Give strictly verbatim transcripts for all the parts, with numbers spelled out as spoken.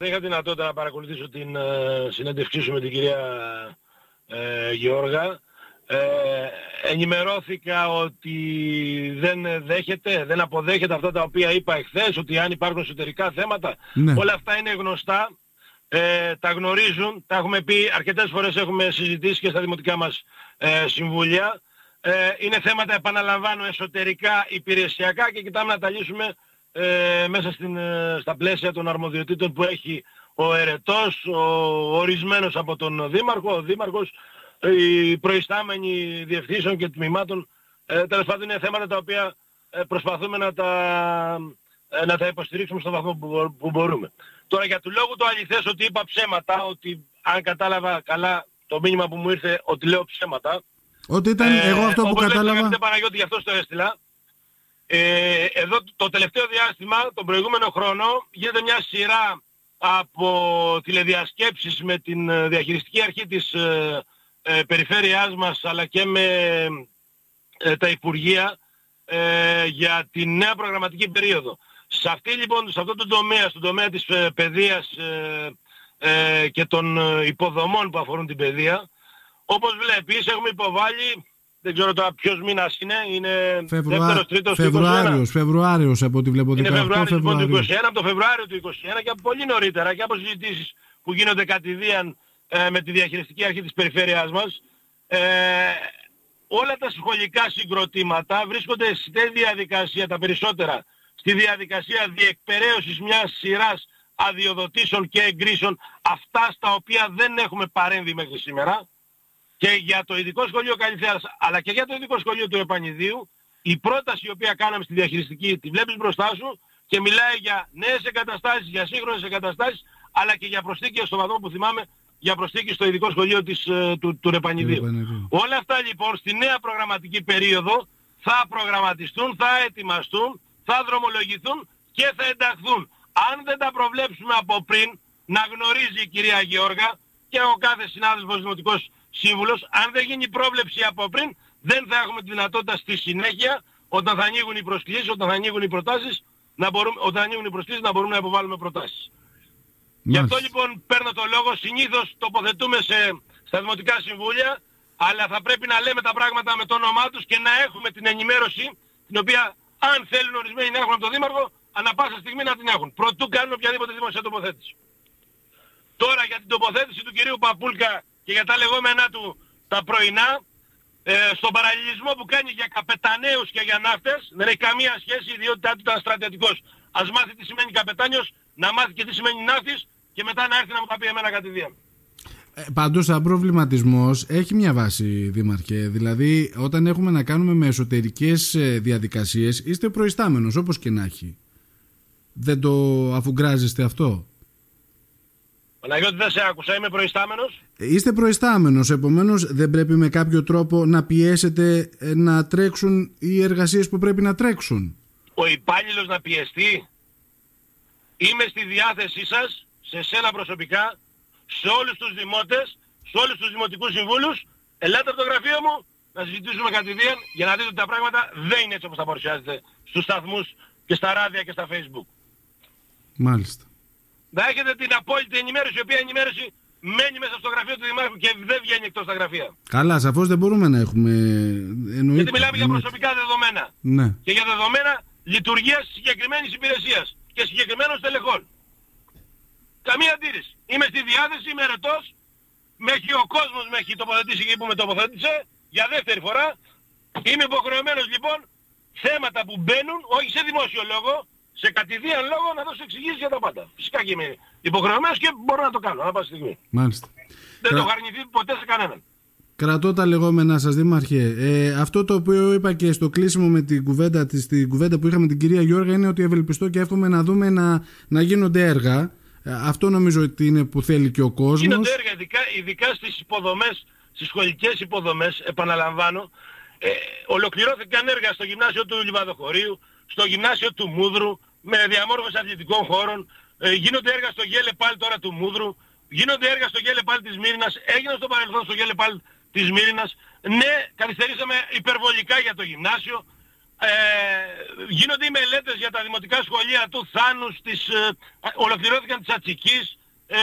Δεν είχα δυνατότητα να παρακολουθήσω την ε, συνέντευξή σου με την κυρία ε, Γεώργα. Ε, ενημερώθηκα ότι δεν δέχεται, δεν αποδέχεται αυτά τα οποία είπα εχθές, ότι αν υπάρχουν εσωτερικά θέματα, ναι. Όλα αυτά είναι γνωστά, ε, τα γνωρίζουν, τα έχουμε πει αρκετές φορές, έχουμε συζητήσει και στα δημοτικά μας ε, συμβούλια. Ε, είναι θέματα, επαναλαμβάνω, εσωτερικά, υπηρεσιακά και κοιτάμε να τα λύσουμε ε, μέσα στην, ε, στα πλαίσια των αρμοδιοτήτων που έχει ο αιρετός, ο ορισμένος από τον δήμαρχο, ο δήμαρχος, οι προϊστάμενοι διευθύνσεων και τμήματων. ε, τέλος πάντων είναι θέματα τα οποία προσπαθούμε να τα, ε, να τα υποστηρίξουμε στον βαθμό που, που μπορούμε. Τώρα για του λόγου το αληθές ότι είπα ψέματα, ότι αν κατάλαβα καλά το μήνυμα που μου ήρθε ότι λέω ψέματα. Ότι ήταν ε, εγώ αυτό που κατάλαβα. Όπως λέτε Παναγιώτη, γι' αυτό το έστειλα. Ε, εδώ το τελευταίο διάστημα, τον προηγούμενο χρόνο, γίνεται μια σειρά από τηλεδιασκέψεις με την διαχειριστική αρχή της ε, Ε, περιφέρειάς μας αλλά και με ε, τα Υπουργεία ε, για τη νέα προγραμματική περίοδο. Σε αυτή λοιπόν, σε αυτό το τομέα, στον τομέα της ε, παιδείας ε, ε, και των ε, υποδομών που αφορούν την παιδεία, όπως βλέπεις έχουμε υποβάλει, δεν ξέρω τώρα ποιος μήνας είναι, είναι Φεβρουά... δεύτερος, τρίτος, Φεβρουάριος, Φεβρουάριος από ό,τι βλέπω. Είναι Φεβρουάριος, Φεβρουάριος. Λοιπόν, του είκοσι ένα, από το Φεβρουάριο του είκοσι ένα και από πολύ νωρίτερα και από συζητήσεις που γίνονται κατηδίαν με τη διαχειριστική αρχή της περιφέρειάς μας. Ε, όλα τα σχολικά συγκροτήματα βρίσκονται στη διαδικασία, τα περισσότερα, στη διαδικασία διεκπεραίωσης μιας σειράς αδειοδοτήσεων και εγκρίσεων, αυτά στα οποία δεν έχουμε παρέμβει μέχρι σήμερα. Και για το ειδικό σχολείο Καλυθέας, αλλά και για το ειδικό σχολείο του Επανιδίου, η πρόταση η οποία κάναμε στη διαχειριστική τη βλέπεις μπροστά σου και μιλάει για νέες εγκαταστάσεις, για σύγχρονες εγκαταστάσεις, αλλά και για προσθήκες στο βαθμό που θυμάμαι, για προσθήκη στο ειδικό σχολείο της, του, του Ρεπανιδίου. Όλα αυτά λοιπόν στη νέα προγραμματική περίοδο θα προγραμματιστούν, θα ετοιμαστούν, θα δρομολογηθούν και θα ενταχθούν. Αν δεν τα προβλέψουμε από πριν, να γνωρίζει η κυρία Γεώργα και ο κάθε συνάδελφος δημοτικός σύμβουλος, αν δεν γίνει πρόβλεψη από πριν, δεν θα έχουμε τη δυνατότητα στη συνέχεια, όταν θα ανοίγουν οι προσκλήσεις, όταν θα ανοίγουν οι προτάσεις, να μπορούμε, όταν ανοίγουν οι προσκλήσεις, να μπορούμε να υποβάλουμε προτάσεις. Γι' αυτό λοιπόν παίρνω το λόγο, συνήθως τοποθετούμε σε, στα δημοτικά συμβούλια, αλλά θα πρέπει να λέμε τα πράγματα με το όνομά τους και να έχουμε την ενημέρωση, την οποία αν θέλουν ορισμένοι να έχουν από τον Δήμαρχο, ανά πάσα στιγμή να την έχουν. Προτού κάνουν οποιαδήποτε δημοσία τοποθέτηση. Τώρα για την τοποθέτηση του κυρίου Παπούλκα και για τα λεγόμενά του τα πρωινά, ε, στον παραλληλισμό που κάνει για καπεταναίους και για ναύτες, δεν έχει καμία σχέση, διότι του ήταν στρατιωτικός. Ας μάθει τι σημαίνει καπετάνιος, να μάθει και τι σημαίνει ναύτης, και μετά να έρθει να μου τα πει εμένα κατηδία. Ε, Πάντως, σαν προβληματισμός έχει μια βάση, δήμαρχε. Δηλαδή, όταν έχουμε να κάνουμε με εσωτερικές διαδικασίες, είστε προϊστάμενος, όπως και να έχει. Δεν το αφουγκράζεστε αυτό. Παναγιώτη, δεν σε άκουσα. Είμαι προϊστάμενος. Είστε προϊστάμενος. Επομένως, δεν πρέπει με κάποιο τρόπο να πιέσετε να τρέξουν οι εργασίες που πρέπει να τρέξουν. Ο υπάλληλος να πιεστεί. Είμαι στη διάθεσή σας, σε σένα προσωπικά, σε όλους τους δημότες, σε όλους τους δημοτικούς συμβούλους, ελάτε από το γραφείο μου να συζητήσουμε κατηδίαν για να δείτε ότι τα πράγματα δεν είναι έτσι όπως τα παρουσιάζετε στους σταθμούς και στα ράδια και στα Facebook. Μάλιστα. Να έχετε την απόλυτη ενημέρωση, η οποία ενημέρωση μένει μέσα στο γραφείο του Δημάρχου και δεν βγαίνει εκτός τα γραφεία. Καλά, σαφώς δεν μπορούμε να έχουμε... Εννοείται. Γιατί μιλάμε για προσωπικά δεδομένα. Ναι. Και για δεδομένα λειτουργίας συγκεκριμένης υπηρεσίας και συγκεκριμένων στελεχών. Καμία αντίρρηση. Είμαι στη διάθεση, είμαι ερετός, με έχει ο κόσμος, με έχει τοποθετήσει εκεί που με τοποθέτησε, για δεύτερη φορά. Είμαι υποχρεωμένος λοιπόν, θέματα που μπαίνουν, όχι σε δημόσιο λόγο, σε κατηδίαν λόγο, να δώσω εξηγήσεις για τα πάντα. Φυσικά και είμαι υποχρεωμένος και μπορώ να το κάνω, ανά πάση στιγμή. Μάλιστα. Δεν Κρα... το έχω αρνηθεί ποτέ σε κανέναν. Κρατώ τα λεγόμενα σας, Δήμαρχε. Ε, αυτό το οποίο είπα και στο κλείσιμο με την κουβέντα, της, την κουβέντα που είχαμε την κυρία Γιώργα, είναι ότι ευελπιστώ και εύχομαι να δούμε να, να γίνονται έργα. Αυτό νομίζω ότι είναι που θέλει και ο κόσμος. Γίνονται έργα, ειδικά, ειδικά στις υποδομές, στις σχολικές υποδομές, επαναλαμβάνω. Ε, ολοκληρώθηκαν έργα στο γυμνάσιο του Λιβαδοχωρίου, στο γυμνάσιο του Μούδρου, με διαμόρφωση αθλητικών χώρων. Ε, γίνονται έργα στο γέλε πάλι τώρα του Μούδρου. Γίνονται έργα στο γέλε πάλι της Μύρινας. Έγιναν στο παρελθόν στο γέλε πάλι της Μύρινας. Ναι, καθυστερήσαμε υπερβολικά για το γυμνάσιο. Ε, γίνονται οι μελέτες για τα δημοτικά σχολεία του Θάνου, στις, ε, ολοκληρώθηκαν της Ατσικής, ε,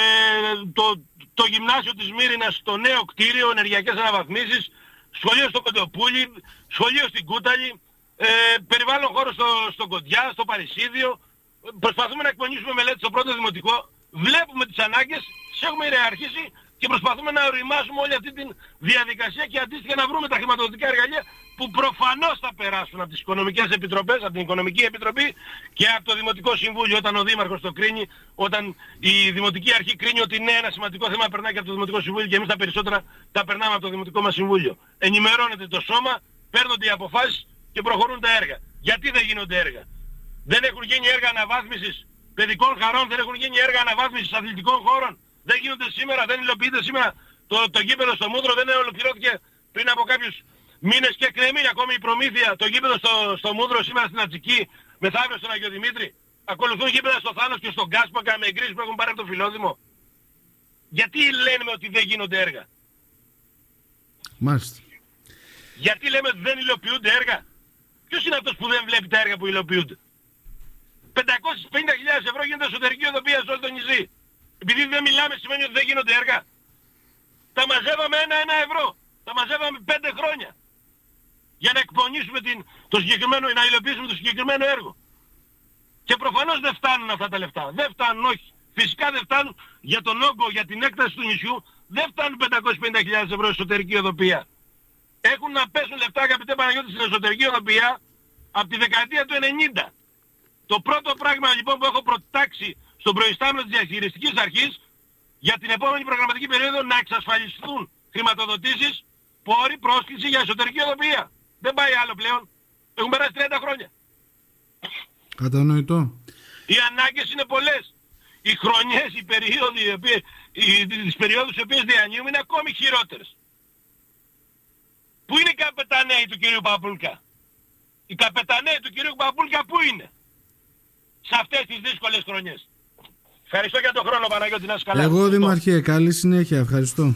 το, το γυμνάσιο της Μύρινας, το νέο κτίριο, ενεργειακές αναβαθμίσεις, σχολείο στο Κοντοπούλι, σχολείο στην Κούταλη, ε, περιβάλλον χώρο στο, στο Κοντιά, στο Παρισίδιο. Προσπαθούμε να εκπονήσουμε μελέτη στο πρώτο δημοτικό, βλέπουμε τις ανάγκες, τις έχουμε ιεραρχήσει και προσπαθούμε να οριμάσουμε όλη αυτή τη διαδικασία και αντίστοιχα να βρούμε τα χρηματοδοτικά εργαλεία που προφανώς θα περάσουν από τις οικονομικές επιτροπές, από την Οικονομική Επιτροπή και από το Δημοτικό Συμβούλιο, όταν ο Δήμαρχος το κρίνει, όταν η Δημοτική Αρχή κρίνει ότι ναι, ένα σημαντικό θέμα περνάει και από το Δημοτικό Συμβούλιο και εμείς τα περισσότερα τα περνάμε από το Δημοτικό μας Συμβούλιο. Ενημερώνεται το σώμα, παίρνονται οι αποφάσεις και προχωρούν τα έργα. Γιατί δεν γίνονται έργα? Δεν έχουν γίνει έργα αναβάθμισης παιδικών χαρών, δεν έχουν γίνει έργα αναβάθμισης αθλητικών χώρων. Δεν γίνονται σήμερα, δεν υλοποιείται σήμερα το, το γήπεδο στο Μούδρο, δεν ολοκληρώθηκε πριν από κάποιους μήνες και κρεμεί ακόμη η προμήθεια. Το γήπεδο στο, στο Μούδρο, σήμερα στην Ατσική, μεθαύριο στον Άγιο Δημήτρη. Ακολουθούν γήπεδα στο Θάνος και στον Κάσπαγκα με εγκρίσεις που έχουν πάρει από το Φιλόδημο. Γιατί λέμε ότι δεν γίνονται έργα? Μάλιστα. Γιατί λέμε ότι δεν υλοποιούνται έργα? Ποιος είναι αυτός που δεν βλέπει τα έργα που υλοποιούνται? πεντακόσιες πενήντα χιλιάδες ευρώ γίνεται εσωτερική οδοπία σε όλο το νησί. Επειδή δεν μιλάμε σημαίνει ότι δεν γίνονται έργα. Τα μαζεύαμε ένα-ένα ευρώ. Τα μαζεύαμε πέντε χρόνια. Για να εκπονήσουμε την, το συγκεκριμένο, να υλοποιήσουμε το συγκεκριμένο έργο. Και προφανώς δεν φτάνουν αυτά τα λεφτά. Δεν φτάνουν, όχι. Φυσικά δεν φτάνουν για τον όγκο, για την έκταση του νησιού. Δεν φτάνουν πεντακόσιες πενήντα χιλιάδες ευρώ εσωτερική οδοπία. Έχουν να πέσουν λεφτά, αγαπητέ Παναγιώτη, στην εσωτερική οδοπία από τη δεκαετία του ενενήντα. Το πρώτο πράγμα λοιπόν που έχω προτάξει στον προϊστάμενο της διαχειριστικής αρχής για την επόμενη προγραμματική περίοδο, να εξασφαλιστούν χρηματοδοτήσεις, πόροι, πρόσκληση για εσωτερική οδοπία. Δεν πάει άλλο πλέον. Έχουν περάσει τριάντα χρόνια. Κατανοητό. Οι ανάγκες είναι πολλές. Οι χρονιές, οι περίοδοι, οι οποίες, οι, τις περιόδους τις οποίες διανύουμε είναι ακόμη χειρότερες. Πού είναι οι καπεταναίοι του κυρίου Παπούλκα? Οι καπεταναίοι του κυρίου Παπούλκα πού είναι? Σε αυτές τις δύσκολες χρονιές. Ευχαριστώ για τον χρόνο, Παναγιώτη, να είσαι καλά. Εγώ, Δημαρχέ, καλή συνέχεια. Ευχαριστώ.